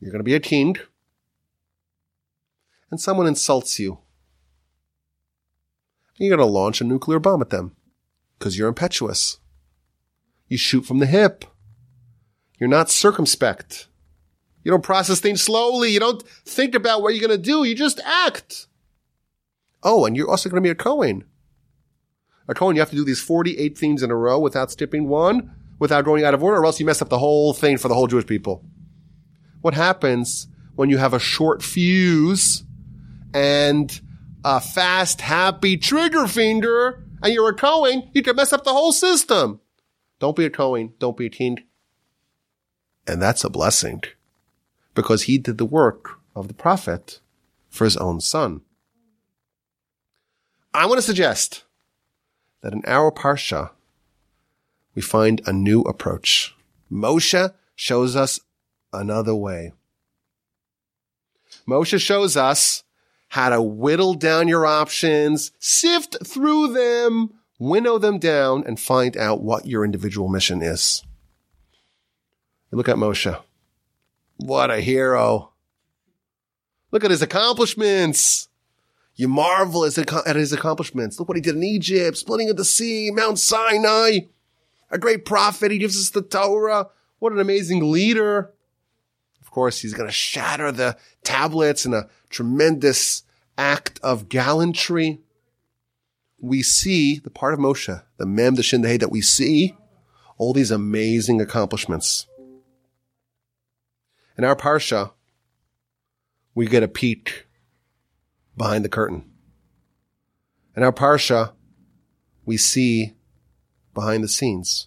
You're going to be a king. And someone insults you. And you're going to launch a nuclear bomb at them because you're impetuous. You shoot from the hip. You're not circumspect. You don't process things slowly. You don't think about what you're going to do. You just act. Oh, and you're also going to be a Kohen. A Kohen, you have to do these forty-eight themes in a row without skipping one, without going out of order, or else you mess up the whole thing for the whole Jewish people. What happens when you have a short fuse and a fast, happy trigger finger and you're a Kohen? You can mess up the whole system. Don't be a Kohen. Don't be a king. And that's a blessing. because he did the work of the prophet for his own son. I want to suggest that in our Parsha, we find a new approach. Moshe shows us another way. Moshe shows us how to whittle down your options, sift through them, winnow them down, and find out what your individual mission is. Look at Moshe. What a hero. Look at his accomplishments. You marvel at his accomplishments. Look what he did in Egypt, splitting of the sea, Mount Sinai. A great prophet. He gives us the Torah. What an amazing leader. Of course, he's going to shatter the tablets in a tremendous act of gallantry. We see the part of Moshe, the mem, the shin, the hey, that we see, all these amazing accomplishments. In our Parsha, we get a peek behind the curtain. In our Parsha, we see behind the scenes.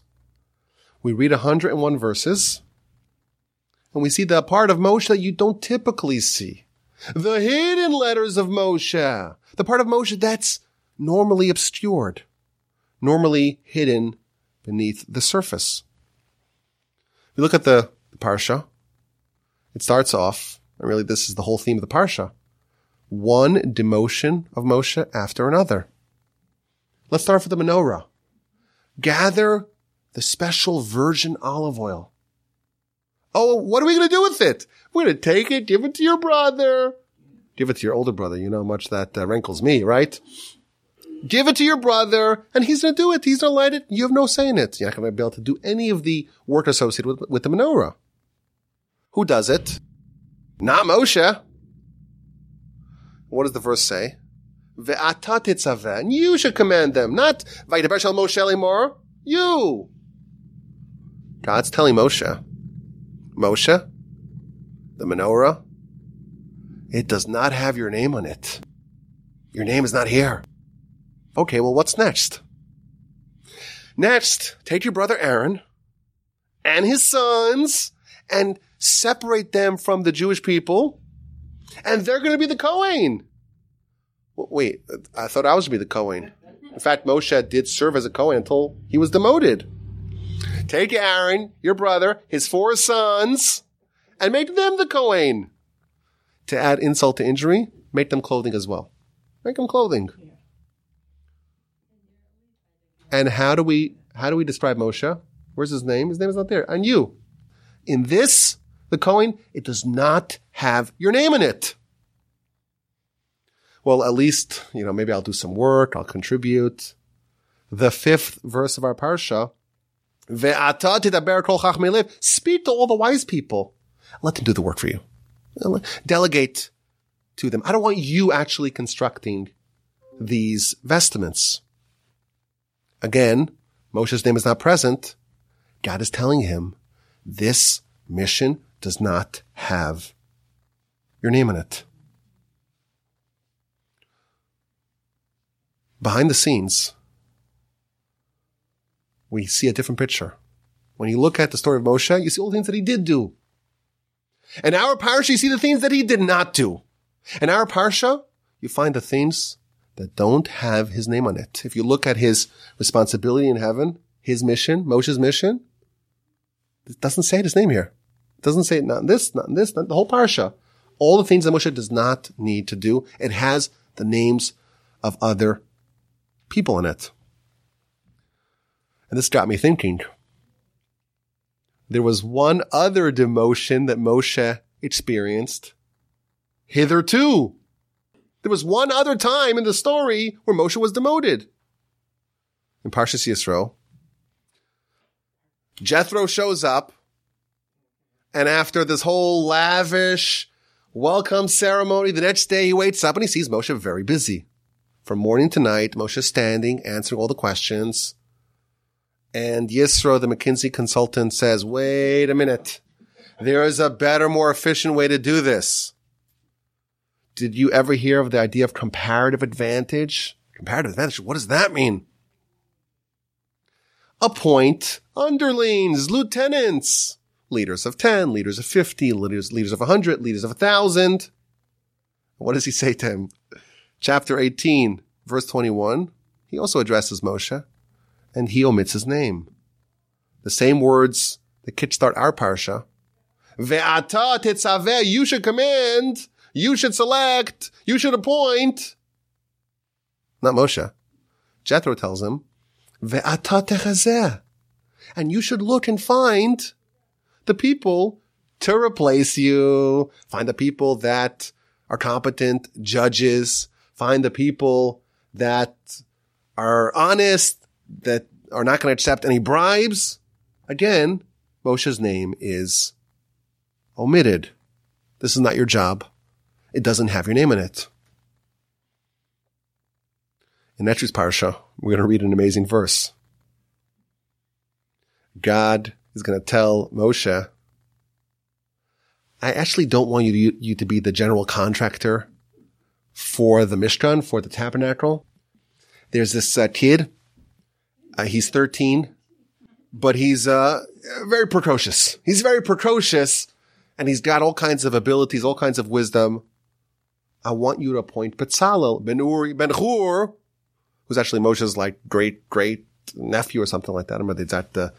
We read one hundred one verses, and we see the part of Moshe that you don't typically see. The hidden letters of Moshe. The part of Moshe that's normally obscured, normally hidden beneath the surface. If you look at the, the Parsha, it starts off, and really this is the whole theme of the Parsha, one demotion of Moshe after another. Let's start with the menorah. Gather the special virgin olive oil. Oh, what are we going to do with it? We're going to take it, give it to your brother. Give it to your older brother. You know how much that uh, rankles me, right? Give it to your brother, and he's going to do it. He's going to light it. You have no say in it. You're not going to be able to do any of the work associated with, with the menorah. Who does it? Not Moshe. What does the verse say? Ve'ata titzaveh, and you should command them, not Vayidaber shel Moshe el Emor, you. God's telling Moshe, Moshe, the menorah, it does not have your name on it. Your name is not here. Okay, well, what's next? Next, take your brother Aaron and his sons and separate them from the Jewish people, and they're going to be the Kohen. Wait, I thought I was to be the Kohen. In fact, Moshe did serve as a Kohen until he was demoted. Take Aaron, your brother, his four sons, and make them the Kohen. To add insult to injury, make them clothing as well. Make them clothing. And how do we how do we describe Moshe? Where's his name? His name is not there. And you. In this, the Kohen, it does not have your name in it. Well, at least, you know, maybe I'll do some work, I'll contribute. The fifth verse of our Parsha, Ve'ata tidaber kol chachmei lev. Speak to all the wise people. Let them do the work for you. Delegate to them. I don't want you actually constructing these vestments. Again, Moshe's name is not present. God is telling him, this mission does not have your name in it. Behind the scenes, we see a different picture. When you look at the story of Moshe, you see all the things that he did do. In our Parsha, you see the things that he did not do. In our Parsha, you find the things that don't have his name on it. If you look at his responsibility in heaven, his mission, Moshe's mission, it doesn't say his name here. It doesn't say it, not in this, not in this, not the whole Parsha. All the things that Moshe does not need to do, it has the names of other people in it. And this got me thinking. There was one other demotion that Moshe experienced hitherto. There was one other time in the story where Moshe was demoted. In Parshas Yisro, Jethro shows up, and after this whole lavish welcome ceremony, the next day he wakes up and he sees Moshe very busy. From morning to night, Moshe's standing, answering all the questions. And Yisro, the McKinsey consultant, says, wait a minute. There is a better, more efficient way to do this. Did you ever hear of the idea of comparative advantage? Comparative advantage, what does that mean? Appoint underlings, lieutenants, liters of ten, liters of fifty, liters, liters of one hundred, liters of one thousand. What does he say to him? Chapter eighteen, verse twenty-one, he also addresses Moshe, and he omits his name. The same words that kickstart our parsha. Ve'ata tetzaveh, you should command, you should select, you should appoint. Not Moshe. Jethro tells him, Ve'ata techazeh, and you should look and find the people to replace you. Find the people that are competent judges. Find the people that are honest, that are not going to accept any bribes. Again, Moshe's name is omitted. This is not your job. It doesn't have your name in it. In next week's parsha, we're going to read an amazing verse. God is going to tell Moshe, I actually don't want you to, you to be the general contractor for the Mishkan, for the tabernacle. There's this uh, kid. Uh, he's thirteen, but he's uh, very precocious. He's very precocious, and he's got all kinds of abilities, all kinds of wisdom. I want you to appoint Betzalel ben Uri ben Hur, who's actually Moshe's like great, great nephew or something like that. I remember they got the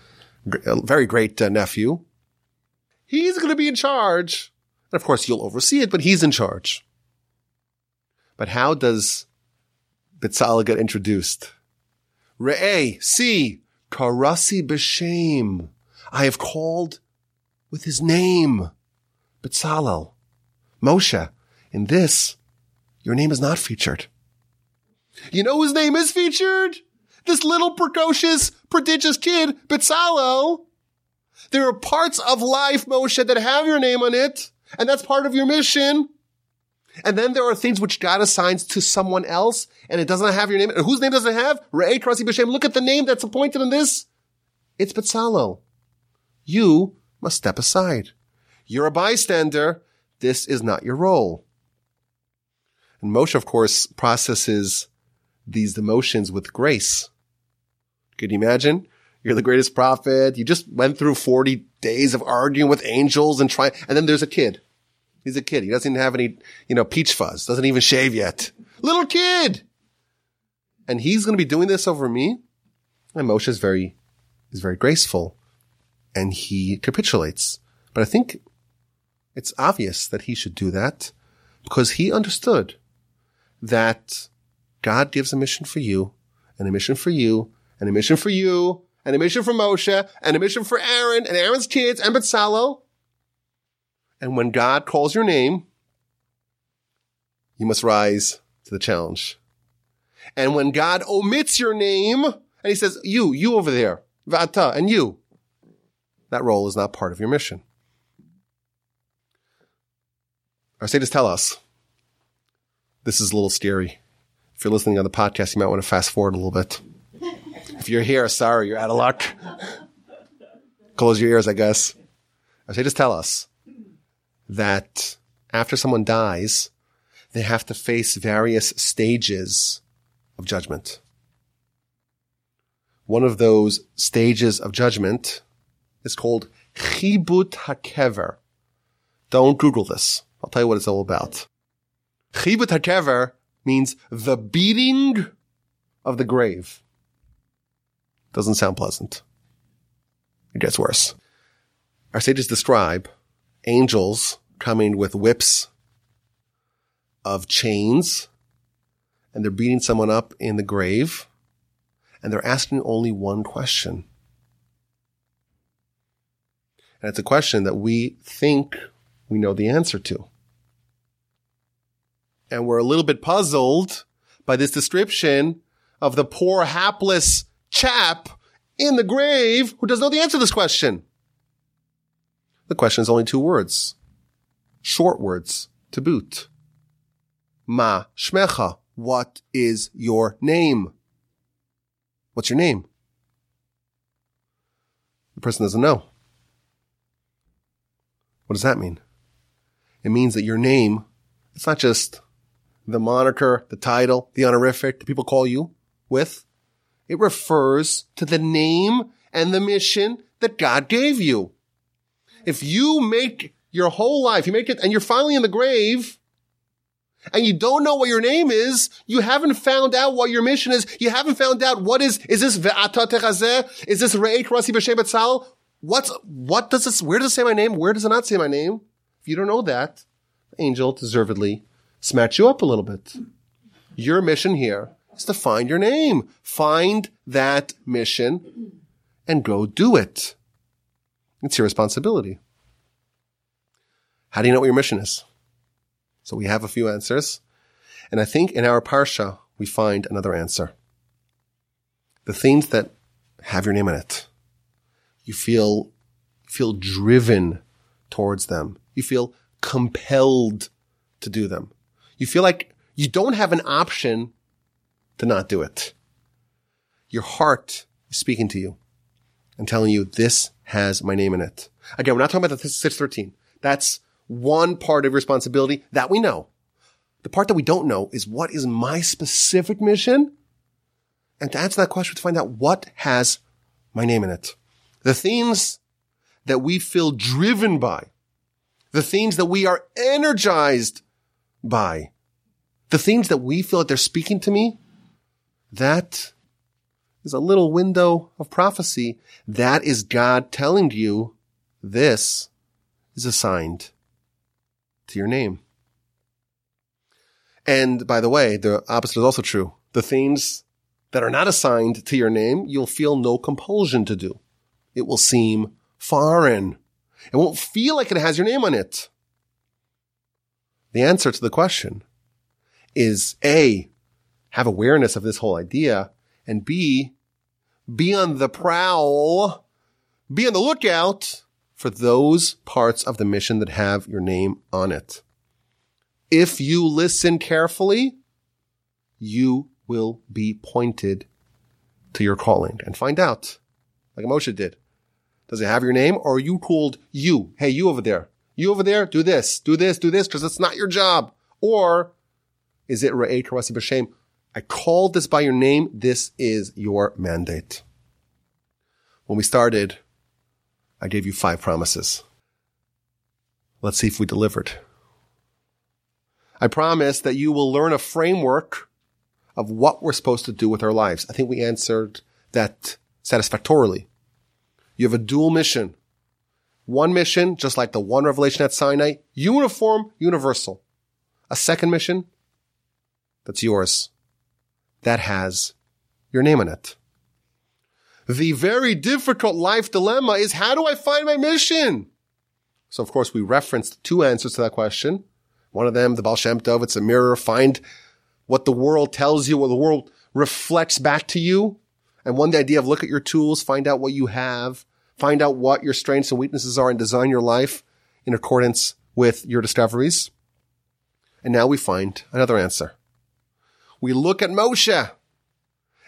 uh, very great uh, nephew. He's going to be in charge. And of course, you'll oversee it, but he's in charge. But how does Betzalel get introduced? Re'eh, see, karasi b'shem. I have called with his name, Betzalel, Moshe. In this, your name is not featured. You know whose name is featured? This little precocious, prodigious kid, Betzalel. There are parts of life, Moshe, that have your name on it, and that's part of your mission. And then there are things which God assigns to someone else, and it doesn't have your name. Whose name does it have? Re'eh karasi b'shem. Look at the name that's appointed in this. It's Betzalel. You must step aside. You're a bystander. This is not your role. And Moshe, of course, processes these emotions with grace. Can you imagine? You're the greatest prophet. You just went through forty days of arguing with angels and trying, and then there's a kid. He's a kid. He doesn't have any, you know, peach fuzz. Doesn't even shave yet. Little kid! And he's going to be doing this over me? And Moshe is very, is very graceful. And he capitulates. But I think it's obvious that he should do that because he understood that God gives a mission for you, and a mission for you, and a mission for you, and a mission for Moshe, and a mission for Aaron, and Aaron's kids, and Betzalel. And when God calls your name, you must rise to the challenge. And when God omits your name, and he says, you, you over there, Vata, and you, that role is not part of your mission. Our sages tell us, this is a little scary. If you're listening on the podcast, you might want to fast forward a little bit. If you're here, sorry, you're out of luck. Close your ears, I guess. Our sages tell us that after someone dies, they have to face various stages of judgment. One of those stages of judgment is called Chibut HaKever. Don't Google this. I'll tell you what it's all about. Chibut HaKever means the beating of the grave. Doesn't sound pleasant. It gets worse. Our sages describe angels coming with whips of chains, and they're beating someone up in the grave, and they're asking only one question. And it's a question that we think we know the answer to. And we're a little bit puzzled by this description of the poor, hapless chap in the grave who doesn't know the answer to this question. The question is only two words. Short words to boot. Ma shmecha. What is your name? What's your name? The person doesn't know. What does that mean? It means that your name, it's not just the moniker, the title, the honorific that people call you with. It refers to the name and the mission that God gave you. If you make your whole life, you make it, and you're finally in the grave, and you don't know what your name is, you haven't found out what your mission is, you haven't found out what is, is this Ve'ata Techazeh? Is this Re'ek Rasi B'Shem Betzal? What's, what does this, where does it say my name? Where does it not say my name? If you don't know that, the angel deservedly smacks you up a little bit. Your mission here is to find your name. Find that mission and go do it. It's your responsibility. How do you know what your mission is? So we have a few answers. And I think in our Parsha, we find another answer. The themes that have your name in it. You feel, feel driven towards them. You feel compelled to do them. You feel like you don't have an option to not do it. Your heart is speaking to you and telling you this has my name in it. Again, we're not talking about the six thirteen. That's one part of responsibility that we know. The part that we don't know is what is my specific mission? And to answer that question, to find out what has my name in it. The themes that we feel driven by, the themes that we are energized by, the themes that we feel that they're speaking to me, that is a little window of prophecy. That is God telling you this is assigned to your name. And by the way, the opposite is also true. The themes that are not assigned to your name, you'll feel no compulsion to do. It will seem foreign. It won't feel like it has your name on it. The answer to the question is A, have awareness of this whole idea, and B, be on the prowl, be on the lookout for those parts of the mission that have your name on it. If you listen carefully, you will be pointed to your calling and find out, like Moshe did. Does it have your name, or are you called you? Hey, you over there. You over there, do this, do this, do this, because it's not your job. Or is it Re'eh Karasi B'Shem? I called this by your name. This is your mandate. When we started, I gave you five promises. Let's see if we delivered. I promise that you will learn a framework of what we're supposed to do with our lives. I think we answered that satisfactorily. You have a dual mission. One mission, just like the one revelation at Sinai, uniform, universal. A second mission, that's yours. That has your name on it. The very difficult life dilemma is, how do I find my mission? So, of course, we referenced two answers to that question. One of them, the Baal Shem Tov, it's a mirror. Find what the world tells you, what the world reflects back to you. And one, the idea of look at your tools, find out what you have. Find out what your strengths and weaknesses are and design your life in accordance with your discoveries. And now we find another answer. We look at Moshe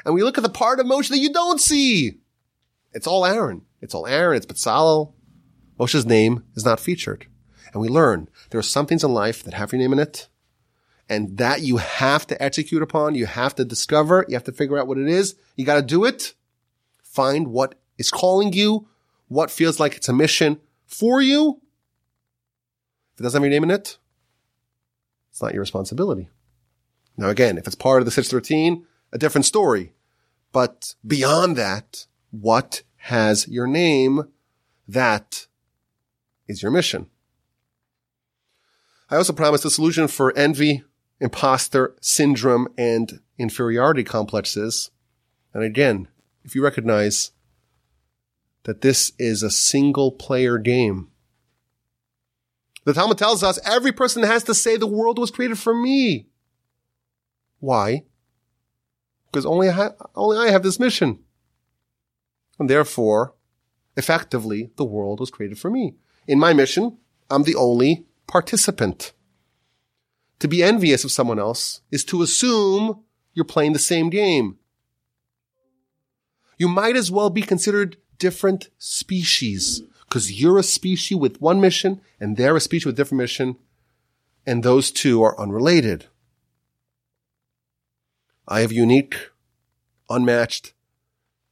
and we look at the part of Moshe that you don't see. It's all Aaron. It's all Aaron. It's Betzalel. Moshe's name is not featured. And we learn there are some things in life that have your name in it and that you have to execute upon. You have to discover. You have to figure out what it is. You got to do it. Find what is calling you. What feels like it's a mission for you. If it doesn't have your name in it, it's not your responsibility. Now again, if it's part of the six thirteen, a different story. But beyond that, what has your name? That is your mission. I also promised a solution for envy, imposter syndrome, and inferiority complexes. And again, if you recognize that this is a single-player game. The Talmud tells us every person has to say the world was created for me. Why? Because only I, ha- only I have this mission. And therefore, effectively, the world was created for me. In my mission, I'm the only participant. To be envious of someone else is to assume you're playing the same game. You might as well be considered different species, because you're a species with one mission and they're a species with a different mission, and those two are unrelated. I have a unique, unmatched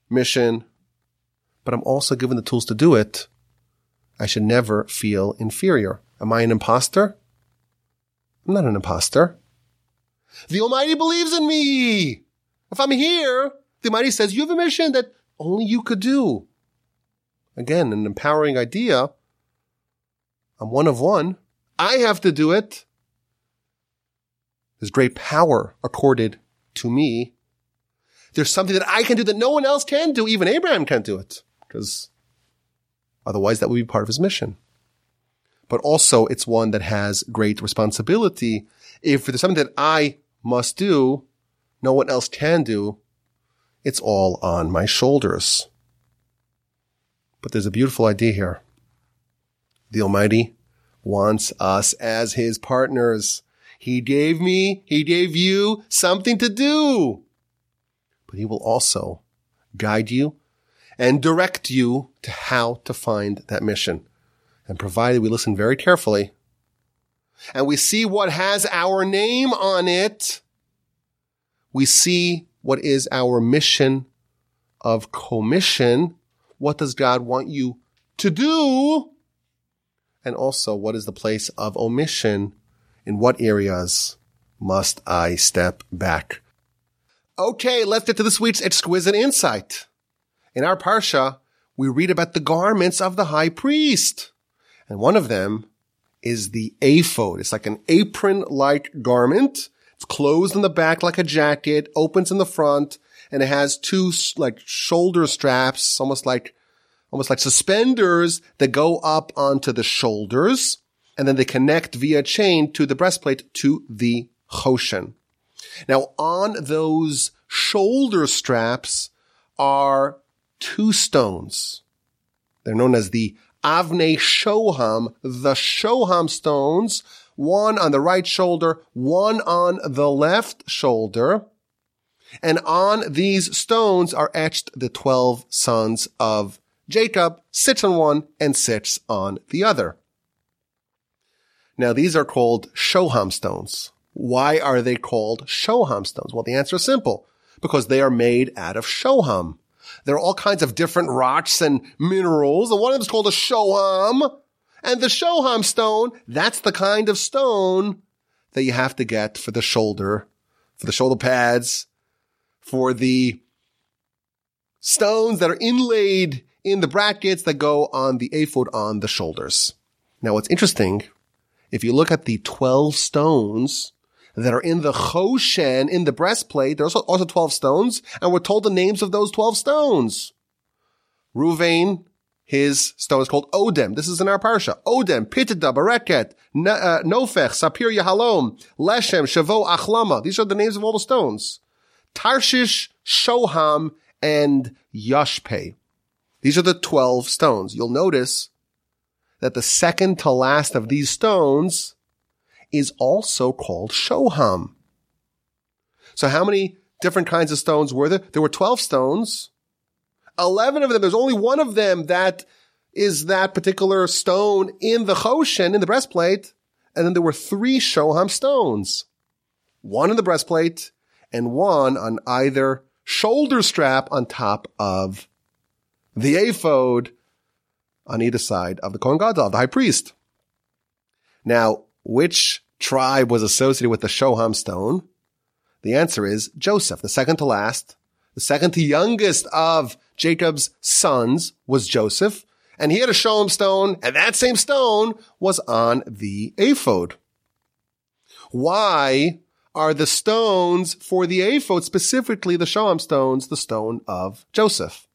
mission, but I'm also given the tools to do it. I should never feel inferior. Am I an imposter? I'm not an imposter. The Almighty believes in me. If I'm here, the Almighty says, you have a mission that only you could do. Again, an empowering idea. I'm one of one. I have to do it. There's great power accorded to me. There's something that I can do that no one else can do. Even Abraham can't do it, because otherwise that would be part of his mission. But also it's one that has great responsibility. If there's something that I must do, no one else can do, it's all on my shoulders. But there's a beautiful idea here. The Almighty wants us as his partners. He gave me, he gave you something to do. But he will also guide you and direct you to how to find that mission. And provided we listen very carefully and we see what has our name on it, we see what is our mission of commission. What does God want you to do? And also, what is the place of omission? In what areas must I step back? Okay, let's get to this week's exquisite insight. In our Parsha, we read about the garments of the high priest. And one of them is the ephod. It's like an apron-like garment. It's closed in the back like a jacket, opens in the front, and it has two like shoulder straps, almost like, almost like suspenders that go up onto the shoulders. And then they connect via chain to the breastplate to the Choshen. Now, on those shoulder straps are two stones. They're known as the Avne Shoham, the Shoham stones, one on the right shoulder, one on the left shoulder. And on these stones are etched the twelve sons of Jacob, six on one and six on the other. Now, these are called Shoham stones. Why are they called Shoham stones? Well, the answer is simple, because they are made out of Shoham. There are all kinds of different rocks and minerals, and one of them is called a Shoham. And the Shoham stone, that's the kind of stone that you have to get for the shoulder, for the shoulder pads, for the stones that are inlaid in the brackets that go on the ephod on the shoulders. Now, what's interesting, if you look at the twelve stones that are in the Choshen, in the breastplate, there are also, also twelve stones, and we're told the names of those twelve stones. Ruvain, his stone is called Odem. This is in our Parsha. Odem, Pitida, Bereket, Nofech, Sapir Yahalom, Leshem, Shavo, Achlama. These are the names of all the stones. Tarshish, Shoham, and Yashpeh. These are the twelve stones. You'll notice that the second to last of these stones is also called Shoham. So how many different kinds of stones were there? There were twelve stones. eleven of them, there's only one of them that is that particular stone in the Choshen, in the breastplate. And then there were three Shoham stones. One in the breastplate and one on either shoulder strap on top of the ephod, on either side of the Kohen Gadol, the high priest. Now, which tribe was associated with the Shoham stone? The answer is Joseph, the second to last. The second to youngest of Jacob's sons was Joseph, and he had a Shoham stone, and that same stone was on the ephod. Why are the stones for the ephod, specifically the Shoham stones, the stone of Joseph?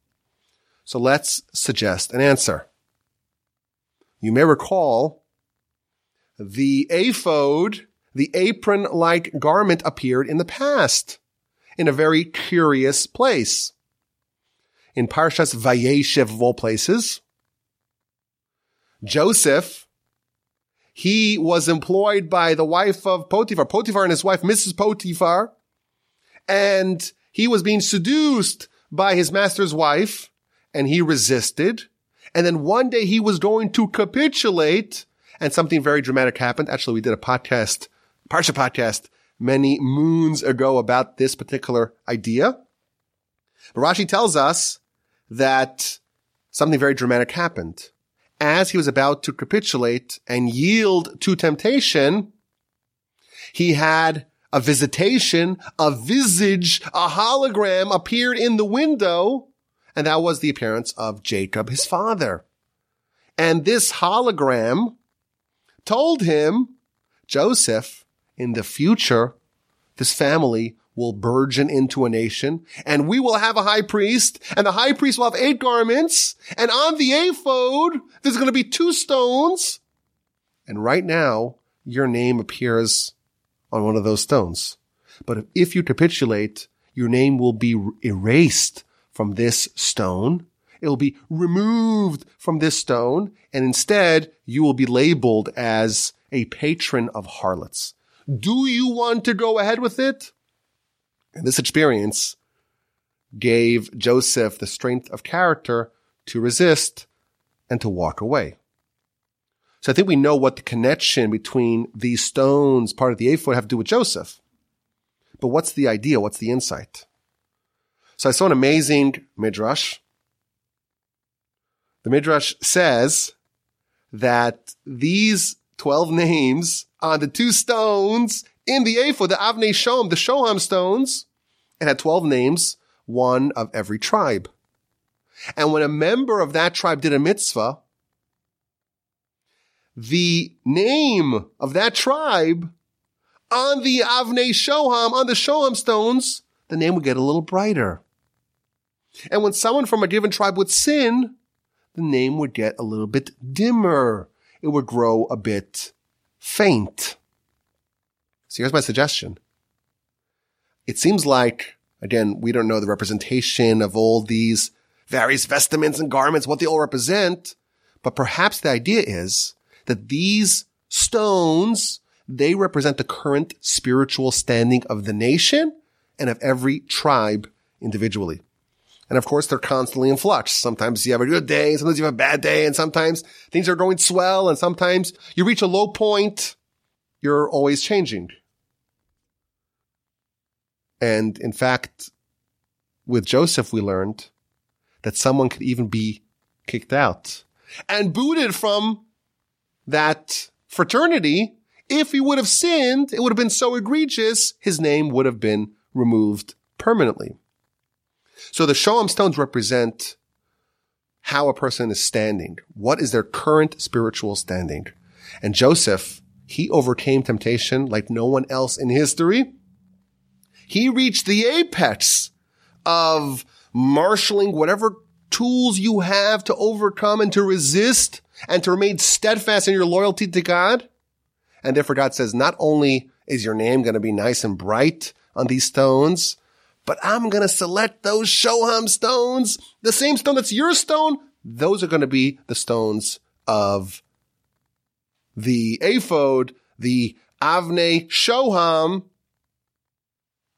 So let's suggest an answer. You may recall the ephod, the apron-like garment, appeared in the past in a very curious place. In Parshas Vayeshev of all places, Joseph, he was employed by the wife of Potiphar, Potiphar and his wife, Missus Potiphar, and he was being seduced by his master's wife, and he resisted. And then one day he was going to capitulate, and something very dramatic happened. Actually, we did a podcast, Parsha podcast, many moons ago about this particular idea. But Rashi tells us that something very dramatic happened. as he was about to capitulate and yield to temptation, he had a visitation, a visage, a hologram appeared in the window, and that was the appearance of Jacob, his father. And this hologram told him, Joseph, in the future, this family will burgeon into a nation, and we will have a high priest, and the high priest will have eight garments, and on the ephod, there's going to be two stones. And right now, your name appears on one of those stones. But if you capitulate, your name will be erased from this stone. It will be removed from this stone, and instead, you will be labeled as a patron of harlots. Do you want to go ahead with it? And this experience gave Joseph the strength of character to resist and to walk away. So I think we know what the connection between these stones, part of the ephod, have to do with Joseph. But what's the idea? What's the insight? So I saw an amazing Midrash. The Midrash says that these twelve names on the two stones in the ephod, the Avne Shoham, the Shoham stones, it had twelve names, one of every tribe. And when a member of that tribe did a mitzvah, the name of that tribe on the Avne Shoham, on the Shoham stones, the name would get a little brighter. And when someone from a given tribe would sin, the name would get a little bit dimmer. It would grow a bit faint. So here's my suggestion. It seems like, again, we don't know the representation of all these various vestments and garments, what they all represent, but perhaps the idea is that these stones, they represent the current spiritual standing of the nation and of every tribe individually. And of course, they're constantly in flux. Sometimes you have a good day, sometimes you have a bad day, and sometimes things are going swell, and sometimes you reach a low point. You're always changing. And in fact, with Joseph, we learned that someone could even be kicked out and booted from that fraternity. If he would have sinned, it would have been so egregious, his name would have been removed permanently. So the Shoham stones represent how a person is standing. What is their current spiritual standing? And Joseph, he overcame temptation like no one else in history. He reached the apex of marshaling whatever tools you have to overcome and to resist and to remain steadfast in your loyalty to God. And therefore God says, not only is your name going to be nice and bright on these stones, but I'm going to select those Shoham stones, the same stone that's your stone. Those are going to be the stones of the ephod, the Avne Shoham.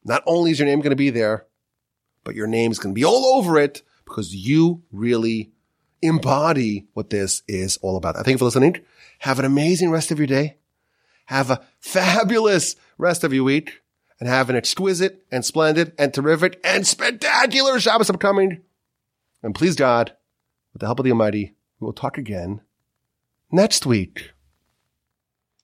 Not only is your name going to be there, but your name is going to be all over it because you really embody what this is all about. I thank you for listening. Have an amazing rest of your day. Have a fabulous rest of your week. And have an exquisite and splendid and terrific and spectacular Shabbos upcoming. And please God, with the help of the Almighty, we will talk again next week.